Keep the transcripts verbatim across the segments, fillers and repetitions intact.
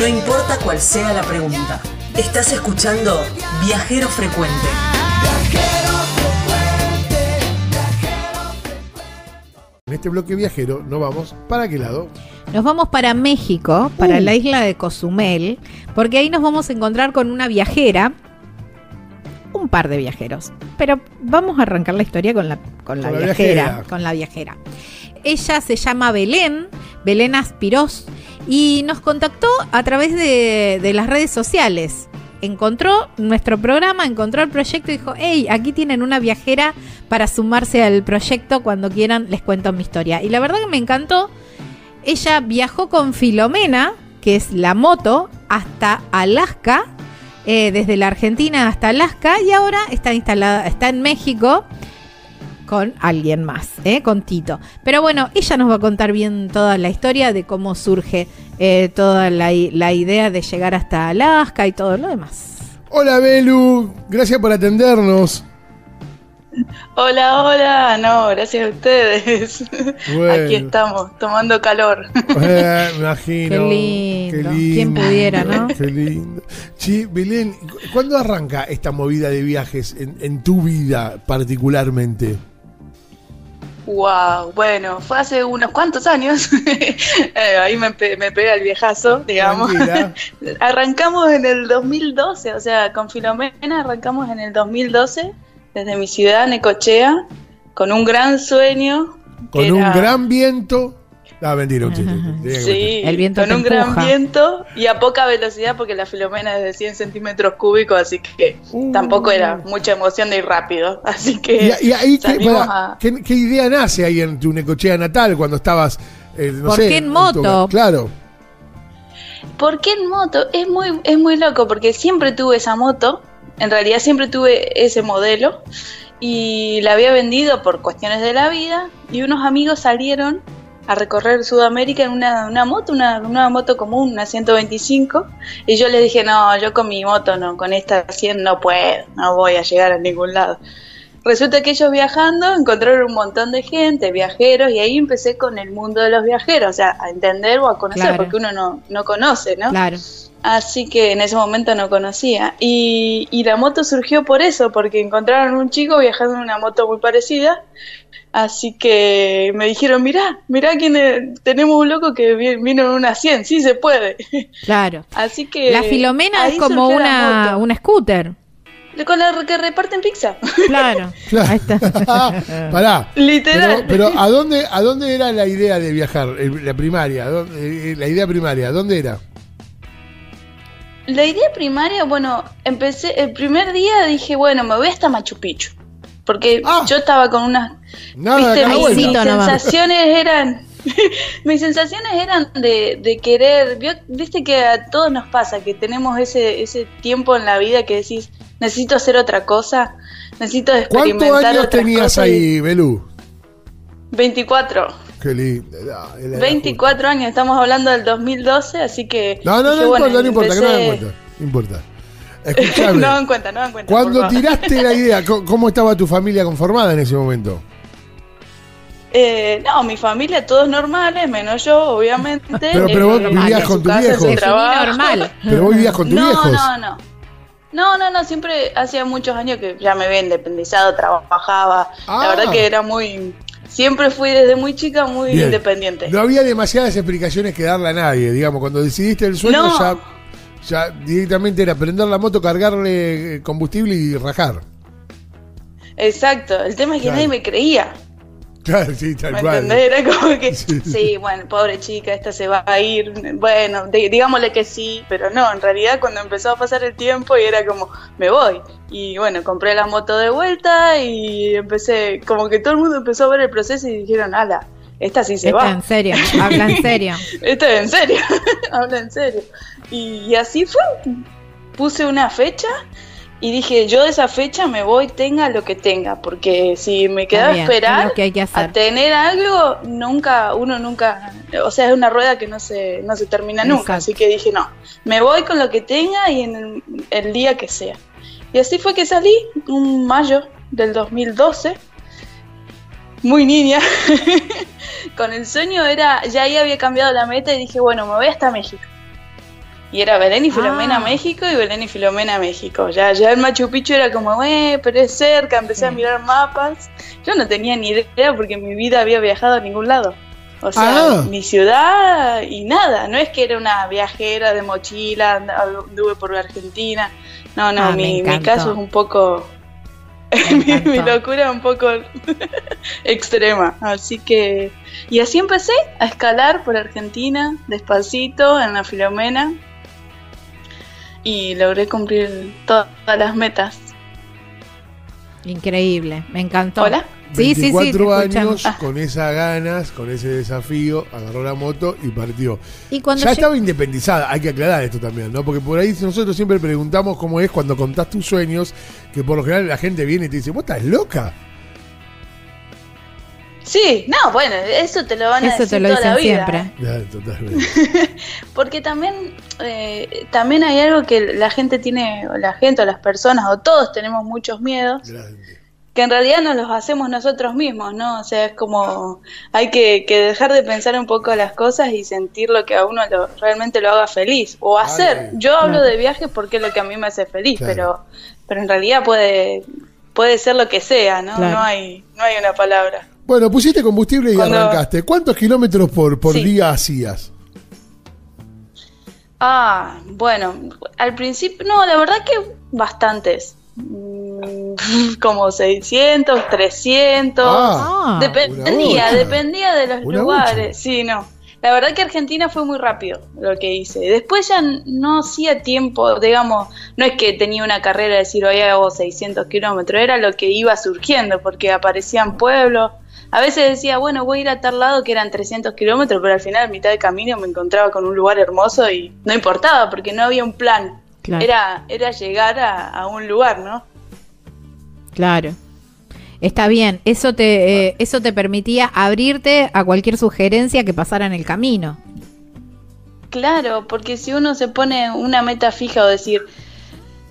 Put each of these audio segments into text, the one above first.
No importa cuál sea la pregunta. Estás escuchando Viajero Frecuente. En este bloque viajero nos vamos, ¿para qué lado? Nos vamos para México, para uh. la isla de Cozumel, porque ahí nos vamos a encontrar con una viajera, un par de viajeros, pero vamos a arrancar la historia con la, con la, con viajera, la viajera, con la viajera. Ella se llama Belén, Belén Aspiroz, y nos contactó a través de, de las redes sociales. Encontró nuestro programa, encontró el proyecto y dijo, hey, aquí tienen una viajera para sumarse al proyecto, cuando quieran les cuento mi historia. Y la verdad que me encantó. Ella viajó con Filomena, que es la moto, hasta Alaska, eh, desde la Argentina hasta Alaska, y ahora está instalada, está en México con alguien más, ¿eh? Con Tito. Pero bueno, ella nos va a contar bien toda la historia de cómo surge eh, toda la, la idea de llegar hasta Alaska y todo lo demás. Hola, Belu, gracias por atendernos. Hola, hola, no, gracias a ustedes. Bueno. Aquí estamos, tomando calor. Eh, me imagino. Qué lindo. Qué lindo. Quien pudiera, ¿no? Qué lindo. Sí, Belén, ¿cuándo arranca esta movida de viajes en, en tu vida particularmente? Wow, bueno, fue hace unos cuantos años. eh, ahí me, pe- me pega el viejazo, digamos. Arrancamos en el dos mil doce, o sea, con Filomena arrancamos en el dos mil doce, desde mi ciudad, Necochea, con un gran sueño. Con era... un gran viento. Ah, mentira, un chiste. Sí, el viento con un empuja. Gran viento y a poca velocidad, porque la Filomena es de cien centímetros cúbicos, así que uh. tampoco era mucha emoción de ir rápido. Así que. ¿Y, y ahí qué, para, a... ¿qué, qué idea nace ahí en tu Necochea natal cuando estabas? Eh, no ¿Por sé, qué en moto? En tu, claro. ¿Por qué en moto? Es muy, es muy loco, porque siempre tuve esa moto. En realidad siempre tuve ese modelo y la había vendido por cuestiones de la vida, y unos amigos salieron a recorrer Sudamérica en una, una moto, una, una moto común, una ciento veinticinco, y yo les dije, no, yo con mi moto no, con esta cien no puedo, no voy a llegar a ningún lado. Resulta que ellos viajando encontraron un montón de gente, viajeros, y ahí empecé con el mundo de los viajeros, o sea, a entender o a conocer, claro. Porque uno no, no conoce, ¿no? Claro. Así que en ese momento no conocía, y, y la moto surgió por eso, porque encontraron un chico viajando en una moto muy parecida, así que me dijeron, mirá, mirá quién es, tenemos un loco que vino en una cien, sí se puede. Claro. Así que la Filomena es como una, una scooter. Con la que reparten pizza. Claro, claro. Ahí está. Pará. Literal. Pero, pero ¿a dónde, a dónde era la idea de viajar? La primaria, dónde, la idea primaria, ¿dónde era? La idea primaria, bueno, empecé, el primer día dije, bueno, me voy hasta Machu Picchu, porque ah, yo estaba con unas, nada, viste, mis, mis sensaciones eran, mis sensaciones eran de, de querer, viste que a todos nos pasa, que tenemos ese, ese tiempo en la vida que decís, necesito hacer otra cosa, necesito experimentar. ¿Cuántos años tenías ahí, Belú? veinticuatro. Qué lindo. La, la veinticuatro años, estamos hablando del dos mil doce, así que... No, no, no, dije, no bueno, importa, no importa, empecé... que no dan cuenta. No importa. Escuchame. no dan cuenta, no dan cuenta. Cuando tiraste la idea, ¿cómo estaba tu familia conformada en ese momento? Eh, no, mi familia, todos normales, menos yo, obviamente. Pero, pero vos eh, vivías con tus viejos. Pero vos vivías con tus no, viejos. No, no, no. No, no, no, siempre hacía muchos años que ya me había independizado, trabajaba. Ah. La verdad que era muy... Siempre fui desde muy chica muy bien. Independiente. No había demasiadas explicaciones que darle a nadie, digamos. Cuando decidiste el sueño, no. ya, ya directamente era prender la moto, cargarle combustible y rajar. Exacto. El tema es que claro. Nadie me creía. Claro, sí, tal ¿Me cual. ¿Me entendés? Era como que, sí. sí, bueno, pobre chica, esta se va a ir. Bueno, de, digámosle que sí, pero no, en realidad cuando empezó a pasar el tiempo y era como, me voy. Y bueno, compré la moto de vuelta y empecé, como que todo el mundo empezó a ver el proceso y dijeron, ala, esta sí se esta va. En serio, habla en serio. Esta en serio, habla en serio. Y, y así fue. Puse una fecha. Y dije, yo de esa fecha me voy, tenga lo que tenga, porque si me quedaba a esperar que que a tener algo, nunca, uno nunca, o sea, es una rueda que no se no se termina nunca. Exacto. Así que dije, no, me voy con lo que tenga y en el, el día que sea. Y así fue que salí, un mayo del dos mil doce, muy niña, con el sueño era, ya ahí había cambiado la meta y dije, bueno, me voy hasta México. Y era Belén y Filomena ah. México y Belén y Filomena México. Ya, ya el Machu Picchu era como, eh, pero es cerca, empecé sí. a mirar mapas. Yo no tenía ni idea porque en mi vida había viajado a ningún lado. O sea, ah. mi ciudad y nada. No es que era una viajera de mochila, anduve por Argentina. No, no, ah, mi, mi caso es un poco... mi, mi locura es un poco extrema. Así que... Y así empecé a escalar por Argentina, despacito, en la Filomena. Y logré cumplir todas las metas. Increíble, me encantó. ¿Hola? Sí, sí, sí. veinticuatro años con esas ganas, con ese desafío, agarró la moto y partió. ¿Y ya lleg- estaba independizada, hay que aclarar esto también, ¿no? Porque por ahí nosotros siempre preguntamos cómo es cuando contás tus sueños, que por lo general la gente viene y te dice, ¿vos estás loca? Sí, no, bueno, eso te lo van a eso decir te lo dicen toda la vida. Siempre. Ya, totalmente. Porque también, eh, también hay algo que la gente tiene, o la gente, o las personas, o todos tenemos muchos miedos. Grande. Que en realidad nos los hacemos nosotros mismos, ¿no? O sea, es como hay que, que dejar de pensar un poco las cosas y sentir lo que a uno lo, realmente lo haga feliz, o hacer. Ay, yo hablo claro. de viajes porque es lo que a mí me hace feliz, claro. pero pero en realidad puede puede ser lo que sea, ¿no? Claro. No hay no hay una palabra. Bueno, pusiste combustible y Cuando... arrancaste. ¿Cuántos kilómetros por, por sí. día hacías? Ah, bueno, al principio, no, la verdad que bastantes. Como seiscientos, trescientos ah, dependía, dependía de los lugares. Bucha. Sí, no. La verdad que Argentina fue muy rápido lo que hice. Después ya no hacía tiempo, digamos, no es que tenía una carrera de decir hoy hago seiscientos kilómetros, era lo que iba surgiendo porque aparecían pueblos. A veces decía, bueno, voy a ir a tal lado que eran trescientos kilómetros, pero al final, a mitad de camino, me encontraba con un lugar hermoso y no importaba porque no había un plan. Claro. Era, era llegar a, a un lugar, ¿no? Claro, está bien. Eso te eh, eso te permitía abrirte a cualquier sugerencia que pasara en el camino. Claro, porque si uno se pone una meta fija o decir,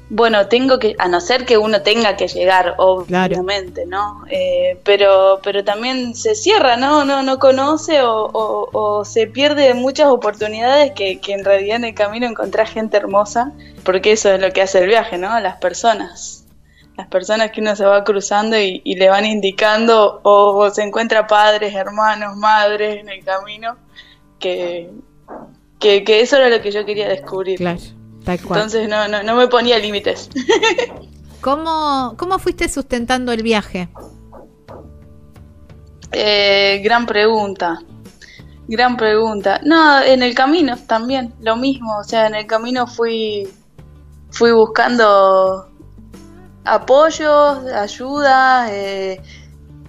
bueno, tengo que, a no ser que uno tenga que llegar, obviamente, claro. ¿no? Eh, pero pero también se cierra, ¿no? No, no conoce o, o, o se pierde muchas oportunidades que, que en realidad en el camino encontrás gente hermosa, porque eso es lo que hace el viaje, ¿no? Las personas. Las personas que uno se va cruzando y, y le van indicando o, o se encuentra padres, hermanos, madres en el camino, que, que, que eso era lo que yo quería descubrir. Claro, tal cual. Entonces no, no, no me ponía límites. ¿Cómo, cómo fuiste sustentando el viaje? Eh, gran pregunta. Gran pregunta. No, en el camino también, lo mismo. O sea, en el camino fui, fui buscando... apoyos, ayudas, eh,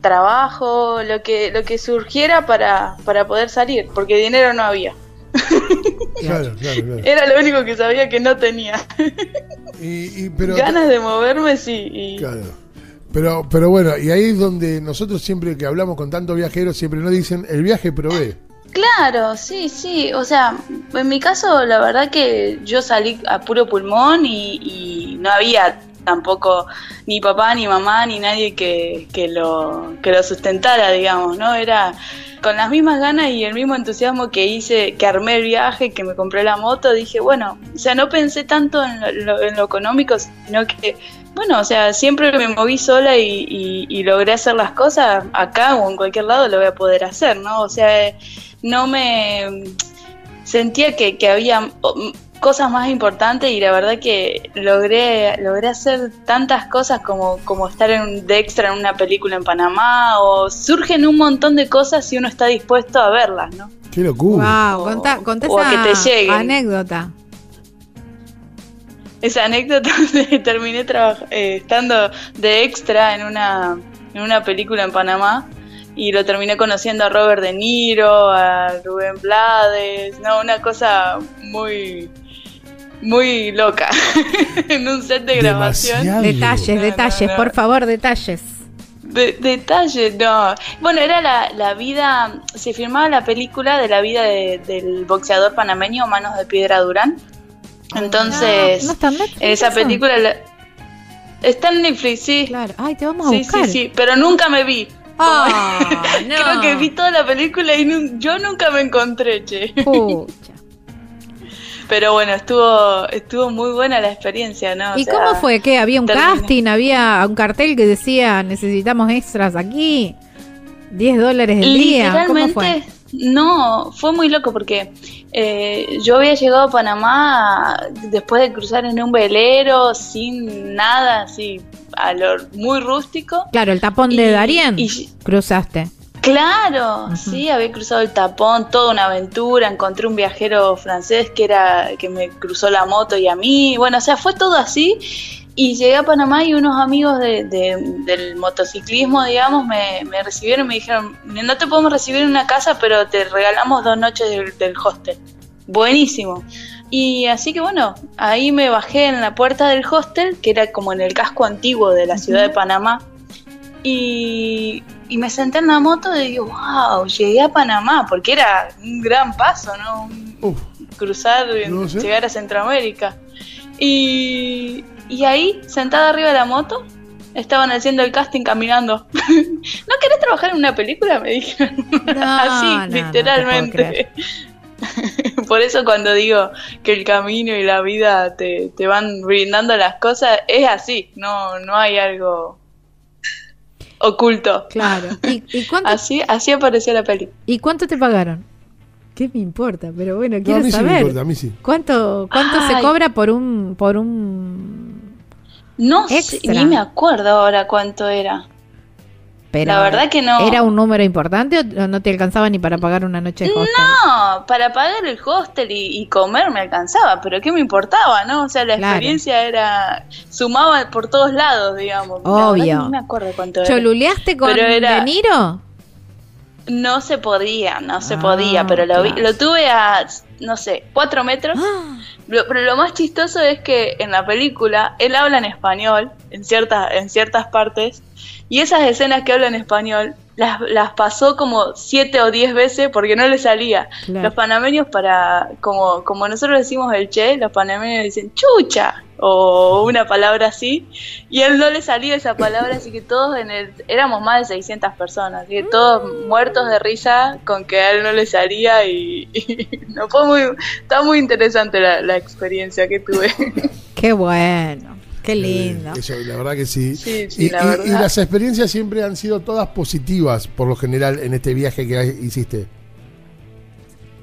trabajo, lo que lo que surgiera para, para poder salir, porque dinero no había. Claro, claro, claro. Era lo único que sabía que no tenía. Y, y, pero, ganas de moverme, sí. Y... Claro. Pero, pero bueno, y ahí es donde nosotros siempre que hablamos con tantos viajeros, siempre nos dicen, el viaje provee. Claro, sí, sí. O sea, en mi caso, la verdad que yo salí a puro pulmón y, y no había... tampoco ni papá ni mamá ni nadie que, que lo que lo sustentara, digamos, ¿no? Era con las mismas ganas y el mismo entusiasmo que hice, que armé el viaje, que me compré la moto, dije, bueno, o sea, no pensé tanto en lo, en lo económico, sino que, bueno, o sea, siempre me moví sola y, y, y logré hacer las cosas acá o en cualquier lado lo voy a poder hacer, ¿no? O sea, no me sentía que, que había... cosas más importantes y la verdad que logré logré hacer tantas cosas como, como estar en un, de extra en una película en Panamá o surgen un montón de cosas si uno está dispuesto a verlas, ¿no? ¡Qué locura! ¡Wow! Contá, contá esa anécdota. Esa anécdota terminé trabaj- eh, estando de extra en una, en una película en Panamá y lo terminé conociendo a Robert De Niro, a Rubén Blades, no, una cosa muy... muy loca en un set de grabación. Demasiado. Detalles, no, detalles, no, no. Por favor, detalles. De, detalles, no. Bueno, era la, la vida, se filmaba la película de la vida de, del boxeador panameño Manos de Piedra Durán. Entonces, no, no está Netflix, en esa película la, está en Netflix, sí. Claro, ay, te vamos a sí, buscar. Sí, sí, pero nunca me vi. Oh, no. Creo que vi toda la película y no, yo nunca me encontré, che. Pucha. Pero bueno, estuvo estuvo muy buena la experiencia, ¿no? O ¿Y sea, cómo fue? ¿Qué? ¿Había un terminé. casting? ¿Había un cartel que decía necesitamos extras aquí? diez dólares el día. ¿Cómo fue? No, fue muy loco porque eh, yo había llegado a Panamá después de cruzar en un velero sin nada, así, a lo muy rústico. Claro, el tapón y, de Darién y, cruzaste. Claro, uh-huh. sí, había cruzado el tapón, toda una aventura, encontré un viajero francés que era que me cruzó la moto y a mí, bueno, o sea, fue todo así. Y llegué a Panamá y unos amigos de, de, del motociclismo, digamos, me, me recibieron y me dijeron, no te podemos recibir en una casa, pero te regalamos dos noches del, del hostel. Buenísimo. Y así que bueno, ahí me bajé en la puerta del hostel, que era como en el casco antiguo de la ciudad de Panamá, y, y me senté en la moto y digo, wow, llegué a Panamá, porque era un gran paso, ¿no? Uh, Cruzar, no sé. llegar a Centroamérica. Y... Y ahí, sentada arriba de la moto, estaban haciendo el casting caminando. ¿No querés trabajar en una película? Me dijeron. No, Así, no, literalmente. No Por eso cuando digo que el camino y la vida te, te van brindando las cosas, es así, no, no hay algo oculto. Claro. ¿Y, y cuánto... así, así apareció la peli. ¿Y cuánto te pagaron? ¿Qué me importa? Pero bueno, no, quiero a mí saber. Sí me importa, a mí sí. ¿Cuánto, cuánto se cobra por un por un No extra? Sé, ni me acuerdo ahora cuánto era. Pero la verdad que no. ¿Era un número importante o no te alcanzaba ni para pagar una noche de hostel? No, para pagar el hostel y, y comer me alcanzaba, pero qué me importaba, ¿no? O sea, la claro. experiencia era sumaba por todos lados, digamos. Obvio. La verdad, ni me acuerdo cuánto era. ¿Choluleaste con era... De Niro? No se podía, no se ah, podía, pero lo, vi, lo tuve a, no sé, cuatro metros. Ah. Lo, pero lo más chistoso es que en la película él habla en español, en ciertas en ciertas partes, y esas escenas que habla en español las, las pasó como siete o diez veces porque no le salía. Claro. Los panameños, para como como nosotros decimos el che, los panameños dicen chucha o una palabra así, y él no le salía esa palabra, así que todos en el, éramos más de seiscientas personas, así que todos muertos de risa con que a él no le salía y, y no fue muy, está muy interesante la, la experiencia que tuve. Qué bueno, qué lindo. Eh, eso, la verdad que sí. sí, sí y, la y, verdad. Y las experiencias siempre han sido todas positivas, por lo general, en este viaje que hiciste.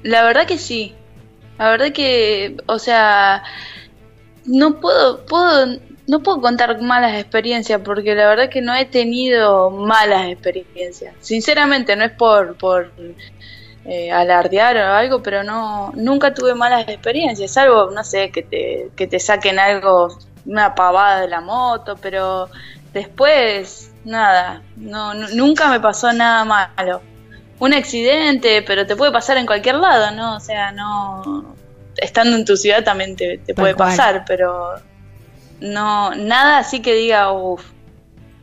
La verdad que sí, la verdad que, o sea... No puedo, puedo, no puedo contar malas experiencias porque la verdad que no he tenido malas experiencias. Sinceramente, no es por, por eh, alardear o algo, pero no, nunca tuve malas experiencias, salvo, no sé, que te, que te saquen algo, una pavada de la moto, pero después, nada, no, n- nunca me pasó nada malo. Un accidente, pero te puede pasar en cualquier lado, ¿no? O sea, no... Estando en tu ciudad también te, te puede pasar, pero no nada así que diga, uff,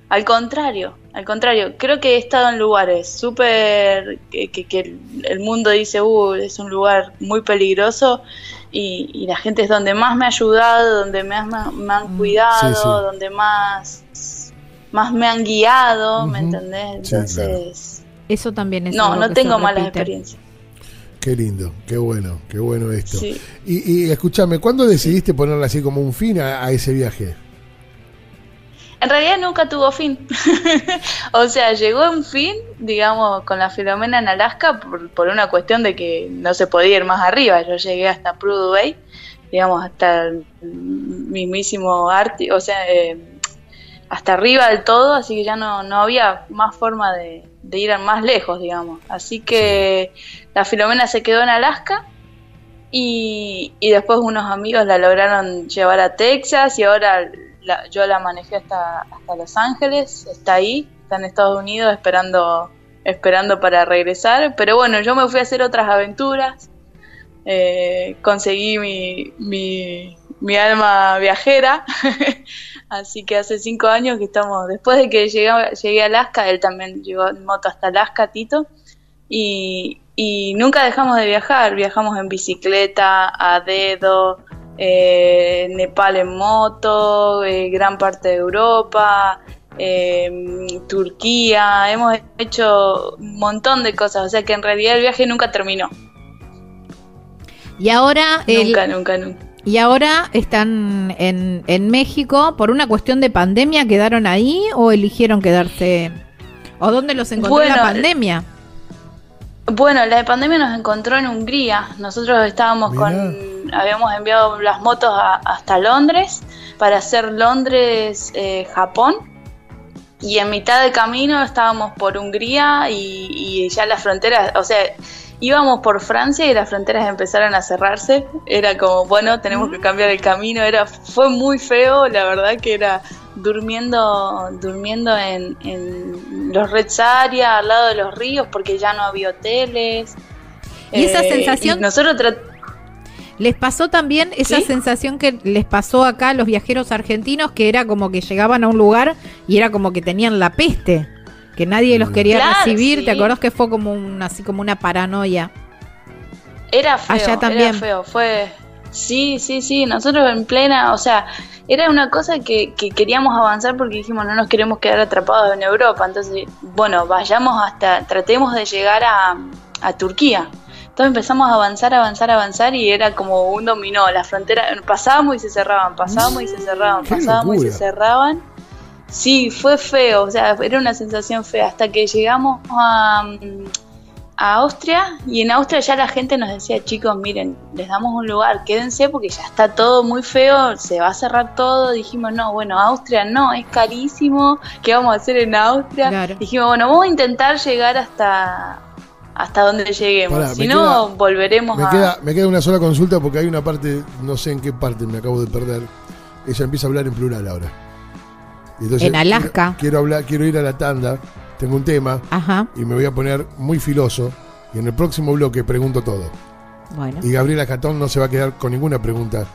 al contrario, al contrario, creo que he estado en lugares súper, que, que, que el mundo dice, uh, es un lugar muy peligroso y, y la gente es donde más me ha ayudado, donde más me, me han cuidado, sí, sí. donde más, más me han guiado, uh-huh. ¿me entendés? Sí, Entonces, claro. Eso también es No, no tengo malas experiencias. Qué lindo, qué bueno, qué bueno esto. Sí. Y, y escúchame, ¿cuándo decidiste ponerle así como un fin a, a ese viaje? En realidad nunca tuvo fin. O sea, llegó a un fin, digamos, con la Filomena en Alaska por, por una cuestión de que no se podía ir más arriba. Yo llegué hasta Prudhoe Bay, digamos, hasta el mismísimo Ártico, o sea, eh, hasta arriba del todo, así que ya no, no había más forma de, de ir más lejos, digamos. Así que... Sí. La Filomena se quedó en Alaska y, y después unos amigos la lograron llevar a Texas y ahora la, yo la manejé hasta, hasta Los Ángeles, está ahí, está en Estados Unidos esperando, esperando para regresar. Pero bueno, yo me fui a hacer otras aventuras, eh, conseguí mi, mi, mi alma viajera, así que hace cinco años que estamos, después de que llegué, llegué a Alaska, él también llegó en moto hasta Alaska, Tito, y... Y nunca dejamos de viajar, viajamos en bicicleta, a dedo, eh, Nepal en moto, eh, gran parte de Europa, eh, Turquía, hemos hecho un montón de cosas, o sea que en realidad el viaje nunca terminó. Y ahora... El, nunca, nunca, nunca. Y ahora están en, en México. ¿Por una cuestión de pandemia quedaron ahí o eligieron quedarse? ¿O dónde los encontró bueno, la pandemia? Bueno, la pandemia nos encontró en Hungría. Nosotros estábamos Mirá. con... Habíamos enviado las motos a, hasta Londres para hacer Londres, eh, Japón. Y en mitad de camino estábamos por Hungría y, y ya las fronteras... O sea, íbamos por Francia y las fronteras empezaron a cerrarse. Era como, bueno, tenemos que cambiar el camino. Era, fue muy feo, la verdad que era... durmiendo durmiendo en, en los Reds Area, al lado de los ríos, porque ya no había hoteles. Y eh, esa sensación... Y nosotros trat- ¿Les pasó también esa ¿Sí? sensación que les pasó acá a los viajeros argentinos, que era como que llegaban a un lugar y era como que tenían la peste, que nadie los quería claro, recibir? Sí. ¿Te acordás que fue como un, así como una paranoia? Era feo, Allá también. era feo, fue... Sí, sí, sí, nosotros en plena, o sea, era una cosa que, que queríamos avanzar porque dijimos, no nos queremos quedar atrapados en Europa, entonces, bueno, vayamos hasta, tratemos de llegar a, a Turquía. Entonces empezamos a avanzar, avanzar, avanzar y era como un dominó, las fronteras, pasábamos y se cerraban, pasábamos y se cerraban, pasábamos y se cerraban. Sí, fue feo, o sea, era una sensación fea, hasta que llegamos a... a Austria, y en Austria ya la gente nos decía, chicos, miren, les damos un lugar, quédense porque ya está todo muy feo, se va a cerrar todo. Dijimos, no, bueno, Austria no, es carísimo, ¿qué vamos a hacer en Austria? Claro. Dijimos, bueno, vamos a intentar llegar hasta hasta donde lleguemos. Pará, si no, queda, volveremos me a... Queda, me queda una sola consulta porque hay una parte, no sé en qué parte, me acabo de perder. Ella empieza a hablar en plural ahora. Entonces, en Alaska. Quiero, quiero, hablar, quiero ir a la tanda. Tengo un tema Ajá. y me voy a poner muy filoso y en el próximo bloque pregunto todo. Bueno. Y Gabriela Catón no se va a quedar con ninguna pregunta.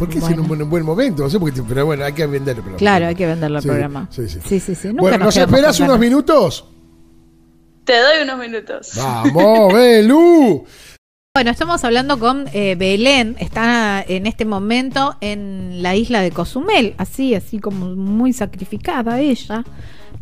Porque bueno. es en un buen, un buen momento, no sé por qué, pero bueno, hay que vender el programa. Claro, hay que venderlo al sí, programa. Sí, sí, sí. sí, sí. Nunca bueno, ¿nos esperás unos minutos? Te doy unos minutos. ¡Vamos, Belú! Bueno, estamos hablando con eh, Belén, está en este momento en la isla de Cozumel, así, así como muy sacrificada ella.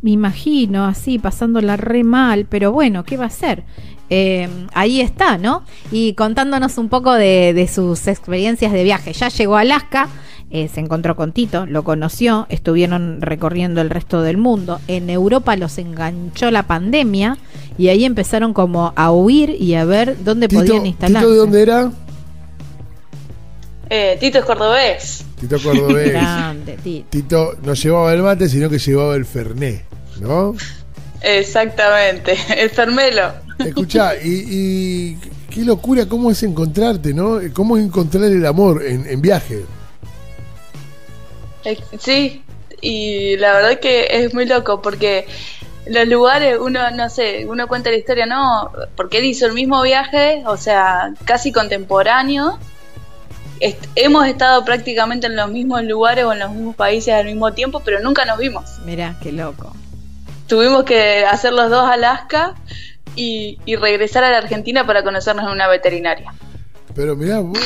Me imagino así, pasándola re mal, pero bueno, ¿qué va a hacer? Eh, ahí está, ¿no? Y contándonos un poco de, de sus experiencias de viaje. Ya llegó a Alaska, eh, se encontró con Tito, lo conoció, estuvieron recorriendo el resto del mundo. En Europa los enganchó la pandemia y ahí empezaron como a huir y a ver dónde Tito, podían instalarse. ¿Tito de dónde era? Eh, Tito es cordobés. Tito cordobés. Grande, Tito. Tito no llevaba el mate, sino que llevaba el fernet, ¿no? Exactamente, el fermelo. Escuchá, y, y qué locura, cómo es encontrarte, ¿no? Cómo es encontrar el amor en, en viaje. Sí, y la verdad que es muy loco porque los lugares, uno, no sé, uno cuenta la historia, ¿no? Porque él hizo el mismo viaje, o sea, casi contemporáneo. Est- hemos estado prácticamente en los mismos lugares o en los mismos países al mismo tiempo, pero nunca nos vimos. Mirá, qué loco. Tuvimos que hacer los dos Alaska y, y regresar a la Argentina para conocernos en una veterinaria. Pero mirá vos.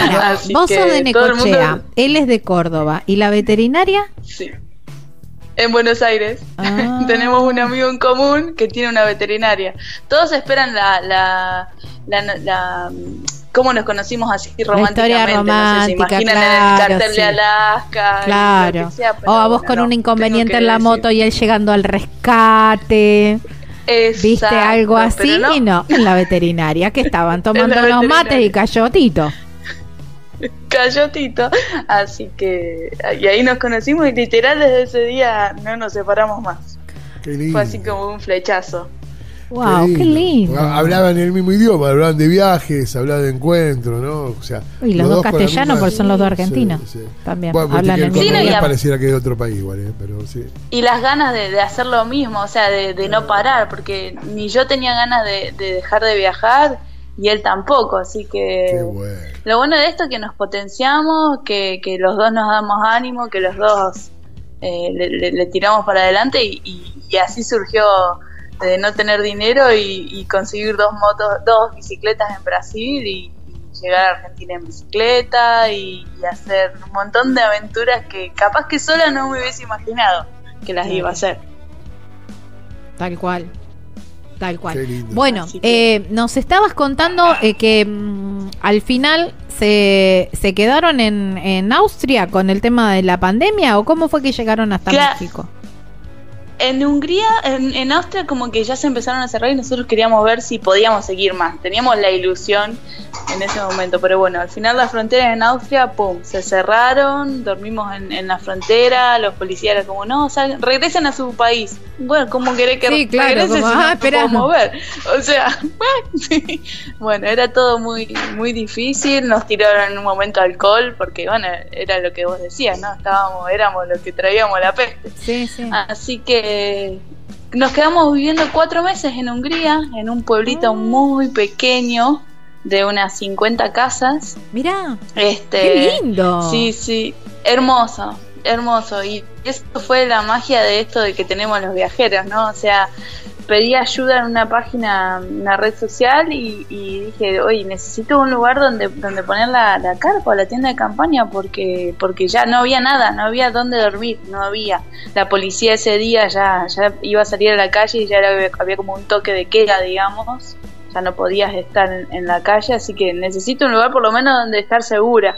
Ahora, vos sos de Necochea, mundo... él es de Córdoba. ¿Y la veterinaria? Sí. En Buenos Aires. Ah. Tenemos un amigo en común que tiene una veterinaria. Todos esperan la... la, la, la, la cómo nos conocimos así románticamente, romántica, no sé, se imaginan claro, en el cartel sí. de Alaska claro, o sea, oh, a vos bueno, con no, un inconveniente en la decir. moto y él llegando al rescate. Exacto, viste algo así no. y no, en la veterinaria que estaban tomando los mates y cayó Tito. Cayó Tito, así que y ahí nos conocimos y literal desde ese día no nos separamos más. Qué lindo. Fue así como un flechazo. Wow, qué lindo. Qué lindo. Hablaban el mismo idioma, hablaban de viajes, hablaban de encuentros, ¿no? O sea, y los, los dos castellanos, porque son los dos argentinos. Sí, sí. También bueno, hablan el mismo idioma. Pareciera que es de otro país, igual, ¿eh? Pero sí. Y las ganas de, de hacer lo mismo, o sea, de, de no parar, porque ni yo tenía ganas de, de dejar de viajar y él tampoco, así que. Qué bueno. Lo bueno de esto es que nos potenciamos, que, que los dos nos damos ánimo, que los dos eh, le, le, le tiramos para adelante y, y, y así surgió. De no tener dinero y, y conseguir dos motos, dos bicicletas en Brasil y, y llegar a Argentina en bicicleta y, y hacer un montón de aventuras que capaz que sola no me hubiese imaginado que las iba a hacer. Tal cual, tal cual. Bueno, eh, nos estabas contando eh, que Al final, ¿se, se quedaron en, en Austria con el tema de la pandemia o cómo fue que llegaron hasta claro. México? En Hungría, en, en Austria como que ya se empezaron a cerrar y nosotros queríamos ver si podíamos seguir más. Teníamos la ilusión en ese momento, pero bueno, al final las fronteras en Austria, pum, se cerraron, dormimos en, en la frontera, los policías eran como, no, salgan, regresen a su país. Bueno, ¿cómo querés que sí, claro, regresen como, si ah, no te puedo mover? O sea, sí. Bueno, era todo muy, muy difícil, nos tiraron en un momento alcohol, porque bueno, era lo que vos decías, ¿no? Estábamos, éramos los que traíamos la peste. Sí, sí. Así que nos quedamos viviendo cuatro meses en Hungría, en un pueblito muy pequeño de unas cincuenta casas. Mirá, este, qué lindo. Sí, sí, hermoso, hermoso. Y eso fue la magia de esto de que tenemos los viajeros, ¿no? O sea, pedí ayuda en una página, una red social y, y dije, oye, necesito un lugar donde donde poner la, la carpa o la tienda de campaña porque porque ya no había nada, no había dónde dormir, no había. La policía ese día ya, ya iba a salir a la calle y ya era, había como un toque de queda, digamos. Ya no podías estar en, en la calle, así que necesito un lugar por lo menos donde estar segura.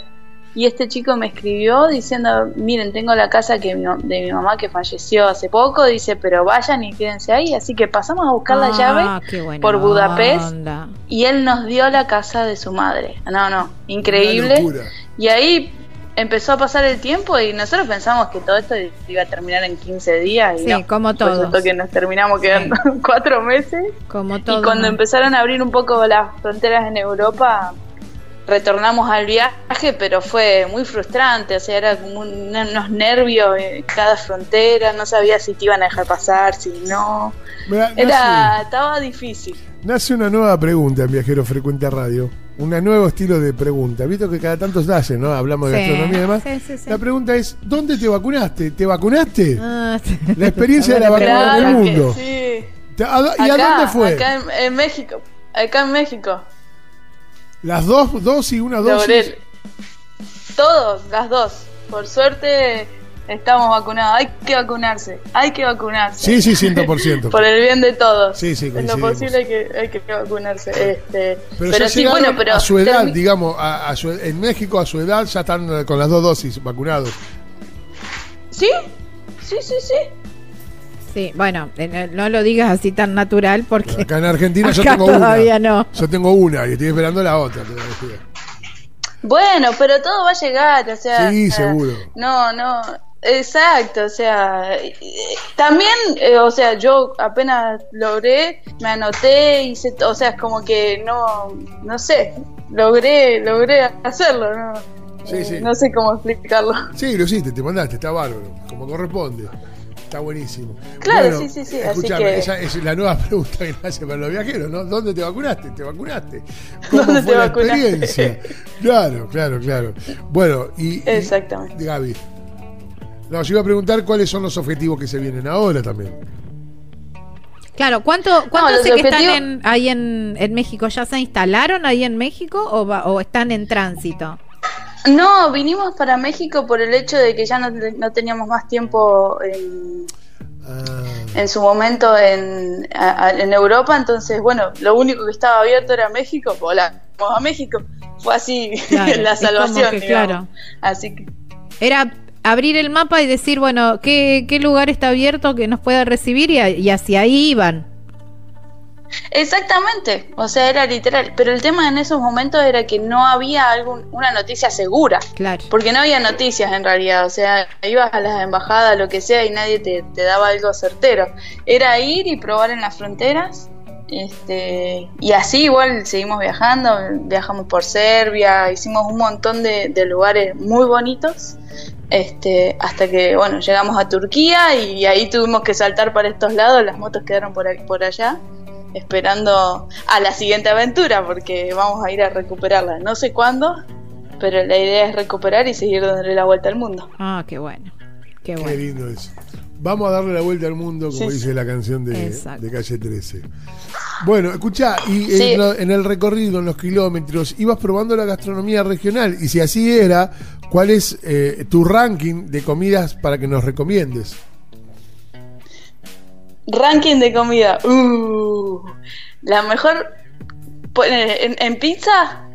Y este chico me escribió diciendo, miren, tengo la casa que mi, de mi mamá que falleció hace poco, dice, pero vayan y quédense ahí, así que pasamos a buscar ah, la llave por Budapest onda. Y él nos dio la casa de su madre. No, no, increíble. Y ahí empezó a pasar el tiempo y nosotros pensamos que todo esto iba a terminar en quince días. Y sí, no, como todos. Por que nos terminamos quedando sí. cuatro meses. Como todos. Y cuando empezaron a abrir un poco las fronteras en Europa... retornamos al viaje, pero fue muy frustrante, o sea, era como un, unos nervios en cada frontera, no sabía si te iban a dejar pasar, si no. Mira, era nace, estaba difícil. Nace una nueva pregunta en Viajero Frecuente Radio, un nuevo estilo de pregunta. Visto que cada tanto se hace, ¿no? Hablamos sí, de gastronomía y demás. Sí, sí, sí. La pregunta es, ¿dónde te vacunaste? ¿Te vacunaste? Ah, sí. La experiencia bueno, de la vacuna claro, del mundo. Que, sí. ¿A, ¿Y acá, a dónde fue? Acá en, en México. Acá en México. Las dos, dos y una dosis. Todos, las dos. Por suerte estamos vacunados. Hay que vacunarse. Hay que vacunarse. Sí, sí, cien por ciento. Por el bien de todos. Sí, sí, en lo posible hay que, hay que vacunarse. Este, pero pero sí, bueno, pero a su edad, term... digamos, a, a su, en México a su edad ya están con las dos dosis vacunados. ¿Sí? Sí, sí, sí. Sí, bueno, no lo digas así tan natural porque... Acá en Argentina acá yo tengo todavía una. No. Yo tengo una y estoy esperando la otra. Bueno, pero todo va a llegar, o sea... Sí, seguro. No, no, exacto, o sea... También, eh, o sea, yo apenas logré, me anoté, hice, o sea, es como que no, no sé, logré, logré hacerlo, ¿no? Sí, sí. No sé cómo explicarlo. Sí, lo hiciste, te mandaste, está bárbaro, como corresponde. Está buenísimo. Claro, bueno, sí, sí, sí. Escuchame, así que... esa es la nueva pregunta que hace para los viajeros, ¿no? ¿Dónde te vacunaste? ¿Te vacunaste? ¿Cómo ¿Dónde fue te la vacunaste? Experiencia? Claro, claro, claro. Bueno, y... Exactamente. Y, Gaby. No, yo iba a preguntar cuáles son los objetivos que se vienen ahora también. Claro, ¿cuánto, cuánto no, hace que objetivos... están en, ahí en, en México? ¿Ya se instalaron ahí en México o, va, o están en tránsito? No, vinimos para México por el hecho de que ya no, no teníamos más tiempo en, ah. en su momento en, a, en Europa, entonces bueno, lo único que estaba abierto era México, pues vamos a México, fue así claro, la salvación, que, claro. Así que era abrir el mapa y decir bueno, qué, qué lugar está abierto que nos pueda recibir y, y hacia ahí iban. Exactamente, o sea, era literal, pero el tema en esos momentos era que no había algún, una noticia segura, claro. Porque no había noticias en realidad, o sea, ibas a las embajadas, lo que sea, y nadie te, te daba algo certero, era ir y probar en las fronteras, este, y así igual seguimos viajando, viajamos por Serbia, hicimos un montón de, de lugares muy bonitos. Este, hasta que bueno llegamos a Turquía y ahí tuvimos que saltar para estos lados, las motos quedaron por, aquí, por allá esperando a la siguiente aventura porque vamos a ir a recuperarla no sé cuándo, pero la idea es recuperar y seguir dándole la vuelta al mundo. Ah, qué bueno, qué bueno, qué lindo eso. Vamos a darle la vuelta al mundo como sí, dice sí. la canción de, de Calle trece. Bueno, escuchá, y sí. en, lo, en el recorrido, en los kilómetros, ibas probando la gastronomía regional y si así era, ¿cuál es eh, tu ranking de comidas para que nos recomiendes? Ranking de comida. Uh, la mejor en, en pizza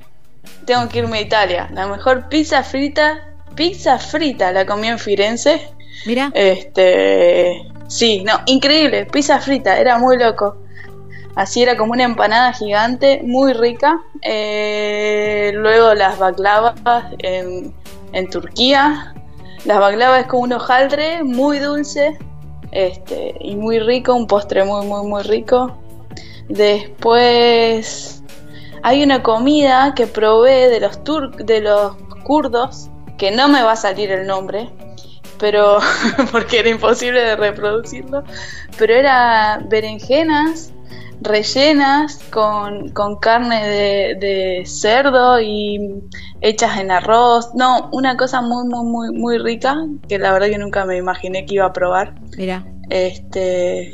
tengo que irme a Italia. La mejor pizza frita, pizza frita la comí en Firenze. Mira. Este, sí, no, increíble, pizza frita, era muy loco. Así era como una empanada gigante, muy rica. Eh, luego las baklavas en, en Turquía. Las baklavas es como un hojaldre muy dulce, este, y muy rico, un postre muy, muy, muy rico. Después hay una comida que probé de los tur- de los kurdos, que no me va a salir el nombre, pero porque era imposible de reproducirlo, pero era berenjenas rellenas con, con carne de, de cerdo y hechas en arroz. No, una cosa muy, muy, muy, muy rica, que la verdad que nunca me imaginé que iba a probar. Mira. Este,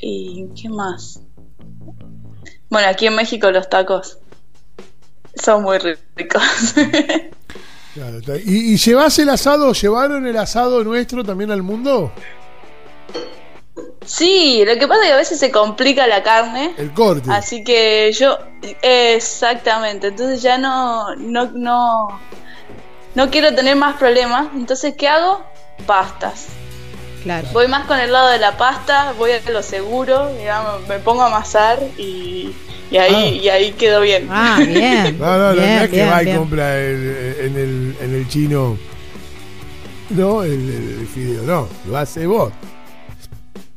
¿y qué más? Bueno, aquí en México los tacos son muy ricos. Claro, ¿y, ¿y llevas el asado? ¿Llevaron el asado nuestro también al mundo? Sí, lo que pasa es que a veces se complica la carne. El corte. Así que yo... Exactamente, entonces ya no, no, no, no quiero tener más problemas. Entonces, ¿qué hago? Pastas. Claro. Voy más con el lado de la pasta, voy a lo seguro, digamos, me pongo a amasar y, y ahí ah. y ahí quedó bien. Ah, bien. No, no, no, bien, no es bien, que va y compra el, en, el, en el chino, no, el, el fideo, no, lo hace vos.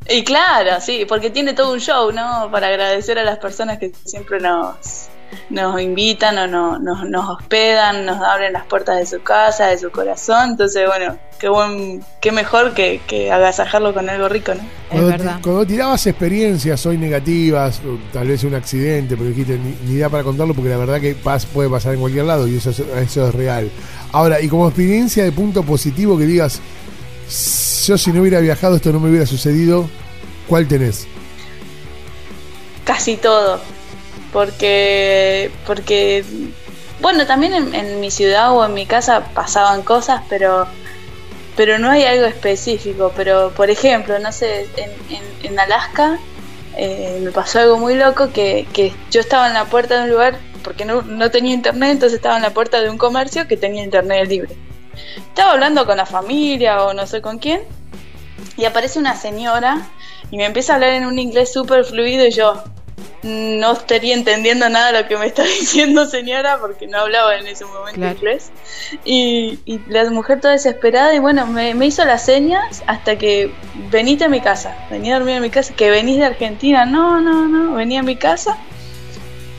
Y claro, sí, porque tiene todo un show, ¿no? Para agradecer a las personas que siempre nos, nos invitan o no, nos, nos hospedan, nos abren las puertas de su casa, de su corazón. Entonces, bueno, qué buen, qué mejor que, que agasajarlo con algo rico, ¿no? Cuando, es verdad. T- cuando tirabas experiencias hoy negativas, tal vez un accidente, pero dijiste, ni, ni da para contarlo porque la verdad que pas, puede pasar en cualquier lado y eso es, eso es real. Ahora, y como experiencia de punto positivo que digas, yo si no hubiera viajado esto no me hubiera sucedido, ¿cuál tenés? Casi todo. Porque, porque bueno, también en, en mi ciudad o en mi casa pasaban cosas, pero pero no hay algo específico. Pero, por ejemplo, no sé, en, en, en Alaska eh, me pasó algo muy loco, que, que yo estaba en la puerta de un lugar, porque no, no tenía internet, entonces estaba en la puerta de un comercio que tenía internet libre. Estaba hablando con la familia o no sé con quién, y aparece una señora y me empieza a hablar en un inglés súper fluido y yo... No estaría entendiendo nada de lo que me está diciendo, señora, porque no hablaba en ese momento claro. inglés. Y, y la mujer toda desesperada, y bueno, me, me hizo las señas hasta que venite a mi casa, vení a dormir en mi casa, que venís de Argentina, no, no, no, vení a mi casa.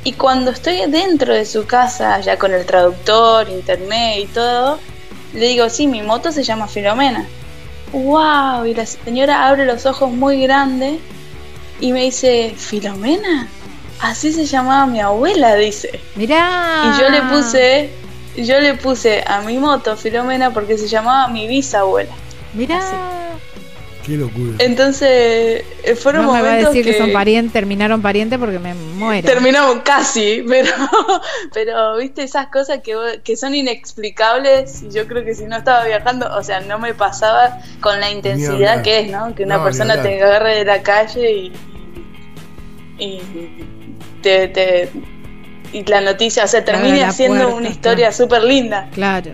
Y cuando estoy dentro de su casa, ya con el traductor, internet y todo, le digo, sí, mi moto se llama Filomena. ¡Wow! Y la señora abre los ojos muy grandes y me dice, Filomena, así se llamaba mi abuela, dice. Mirá. Y yo le puse, yo le puse a mi moto Filomena porque se llamaba mi bisabuela. Mirá. Así. Qué locura. Entonces, fueron no momentos. No me va a decir que, que son parientes, terminaron parientes porque me muero. Terminamos casi, pero, pero viste esas cosas que, que son inexplicables. Yo creo que si no estaba viajando, o sea, no me pasaba con la intensidad que es, ¿no? Que una no, persona te agarre de la calle y. y te, te y la noticia, o sea, termina siendo puerta, una historia súper linda. Claro.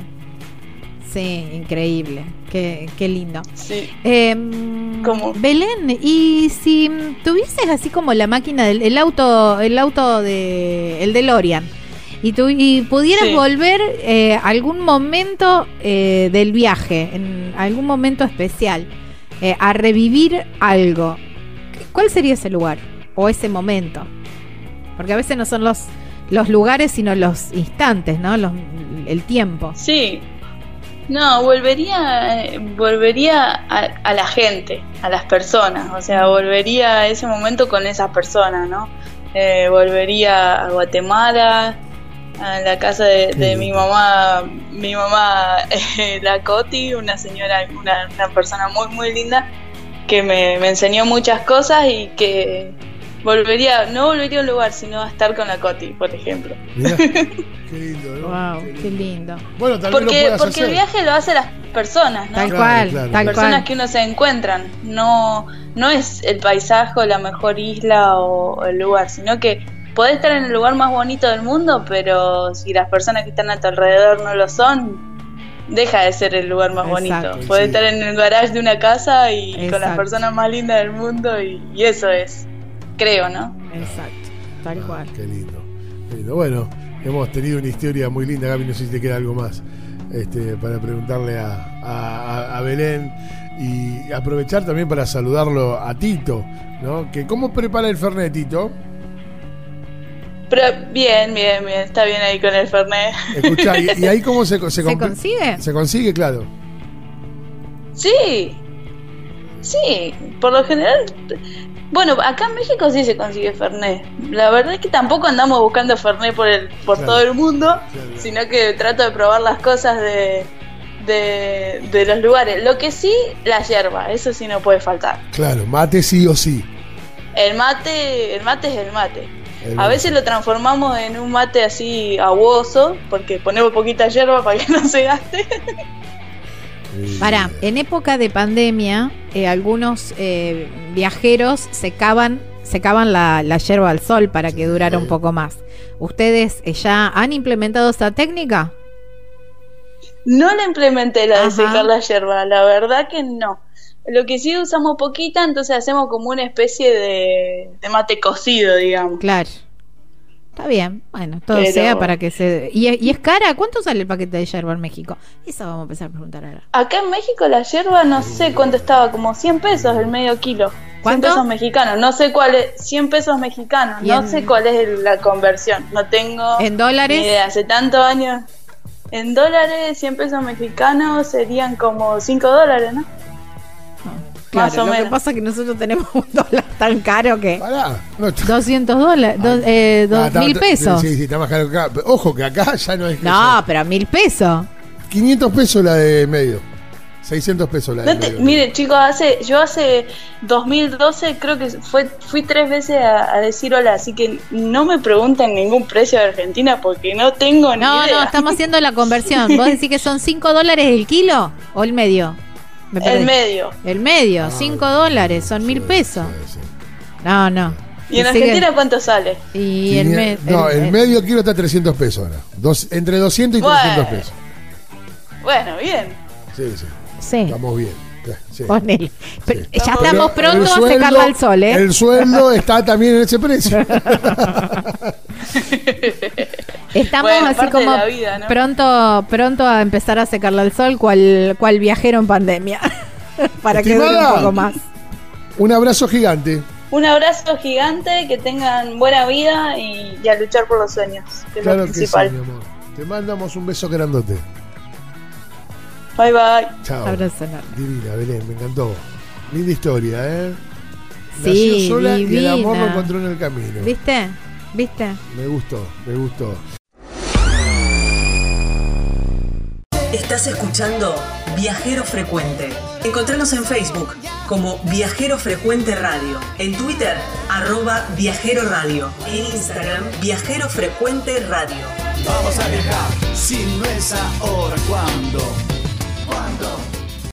Sí, increíble. Qué, qué lindo. Sí. Eh, ¿Cómo? Belén, y si tuvieses así como la máquina del el auto, el auto de el DeLorean, y tu, y pudieras sí. volver eh, algún momento eh, del viaje, en algún momento especial, eh, a revivir algo, ¿cuál sería ese lugar o ese momento? Porque a veces no son los los lugares, sino los instantes, ¿no? Los, el tiempo. Sí. No, volvería volvería a, a la gente, a las personas, o sea, volvería a ese momento con esas personas, ¿no? Eh, volvería a Guatemala, a la casa de, de mi mamá, mi mamá eh, la Coti, una señora, una, una persona muy, muy linda, que me, me enseñó muchas cosas y que volvería, no volvería a un lugar, sino a estar con la Coti, por ejemplo. Mirá. Qué lindo, ¿no? Wow, qué lindo. Qué lindo. Bueno, tal vez porque, lo puedas porque hacer. El viaje lo hacen las personas, ¿no? Tal cual, claro, tal personas cual. Que uno se encuentran. No, no es el paisaje, la mejor isla o el lugar, sino que podés estar en el lugar más bonito del mundo, pero si las personas que están a tu alrededor no lo son, deja de ser el lugar más Exacto, bonito. Podés sí. estar en el garage de una casa y Exacto. con las personas más lindas del mundo y, y eso es, creo, ¿no? Exacto, tal ah, cual. Qué lindo, qué lindo. Bueno, hemos tenido una historia muy linda, Gaby, no sé si te queda algo más este, para preguntarle a, a, a Belén. Y aprovechar también para saludarlo a Tito, ¿no? Que ¿cómo prepara el fernet, Tito? Pero bien, bien, bien, está bien ahí con el fernet. Escuchá, ¿y, y ahí cómo se, se, comp- ¿Se consigue? Se consigue, claro. Sí, sí, por lo general. Bueno, acá en México sí se consigue fernet. La verdad es que tampoco andamos buscando fernet por el por claro, todo el mundo, claro. sino que trato de probar las cosas de... De, de los lugares. Lo que sí, la yerba, eso sí no puede faltar. Claro, mate sí o sí. El mate, el mate es el mate. El... A veces lo transformamos en un mate así aguoso, porque ponemos poquita yerba para que no se gaste. Pará, en época de pandemia, eh, algunos eh, viajeros secaban, secaban la, la yerba al sol para que durara un poco más. ¿Ustedes ya han implementado esta técnica? No la implementé, la de Ajá. secar la yerba, la verdad que no. Lo que sí usamos poquita, entonces hacemos como una especie de, de mate cocido, digamos. Claro. Está bien, bueno, todo Pero... sea para que se... ¿Y, ¿Y es cara? ¿Cuánto sale el paquete de yerba en México? Eso vamos a empezar a preguntar ahora. Acá en México la yerba, no sé cuánto estaba, como cien pesos el medio kilo. ¿Cuánto? cien pesos mexicanos, no sé cuál es, cien pesos mexicanos, no en... sé cuál es la conversión, no tengo... ¿En dólares? Ni idea, hace tantos años... En dólares, cien pesos mexicanos serían como cinco dólares, ¿no? no claro, Más o lo menos. Lo que pasa es que nosotros tenemos un dólar tan caro que... Pará. No, doscientos dólares, ah, do, eh, dos ah, mil pesos. Sí, sí, está más caro que acá. Ojo que acá ya no es... Que no, sea. Pero mil pesos. quinientos pesos la de medio. seiscientos pesos la de no te, medio. Miren, chicos, hace yo hace dos mil doce creo que fue, fui tres veces a, a decir hola, así que no me preguntan ningún precio de Argentina porque no tengo no, ni idea. No, no, estamos haciendo la conversión. ¿Vos decís que son cinco dólares el kilo o el medio? Me el medio. El medio, cinco dólares, son mil sí, pesos. Sí, sí. No, no. ¿Y, y en sigue... Argentina cuánto sale? Y el me- no, el, el medio kilo está trescientos pesos ahora. Dos, entre doscientos y bueno, trescientos pesos. Bueno, bien. Sí, sí. Sí. Estamos bien. Sí. Ponele. Pero sí. Ya estamos pronto a secarlo al sol, ¿eh? El sueldo está también en ese precio. Estamos bueno, así como vida, ¿no? pronto, pronto a empezar a secarlo al sol, cual, cual viajero en pandemia. Para Estimada, que dure un poco más. Un abrazo gigante. Un abrazo gigante, que tengan buena vida y, y a luchar por los sueños. Que claro es lo principal. Que sí, mi amor. Te mandamos un beso grandote. Bye bye. Chao. Abrazo enorme. Divina, Belén, me encantó. Linda historia, ¿eh? Sí, nació sola divina. Y el amor lo encontró en el camino. ¿Viste? ¿Viste? Me gustó, me gustó. Estás escuchando Viajero Frecuente. Encontranos en Facebook como Viajero Frecuente Radio. En Twitter, arroba Viajero Radio. En Instagram, Viajero Frecuente Radio. Vamos a viajar, si no es ahora, ¿cuándo? Cuando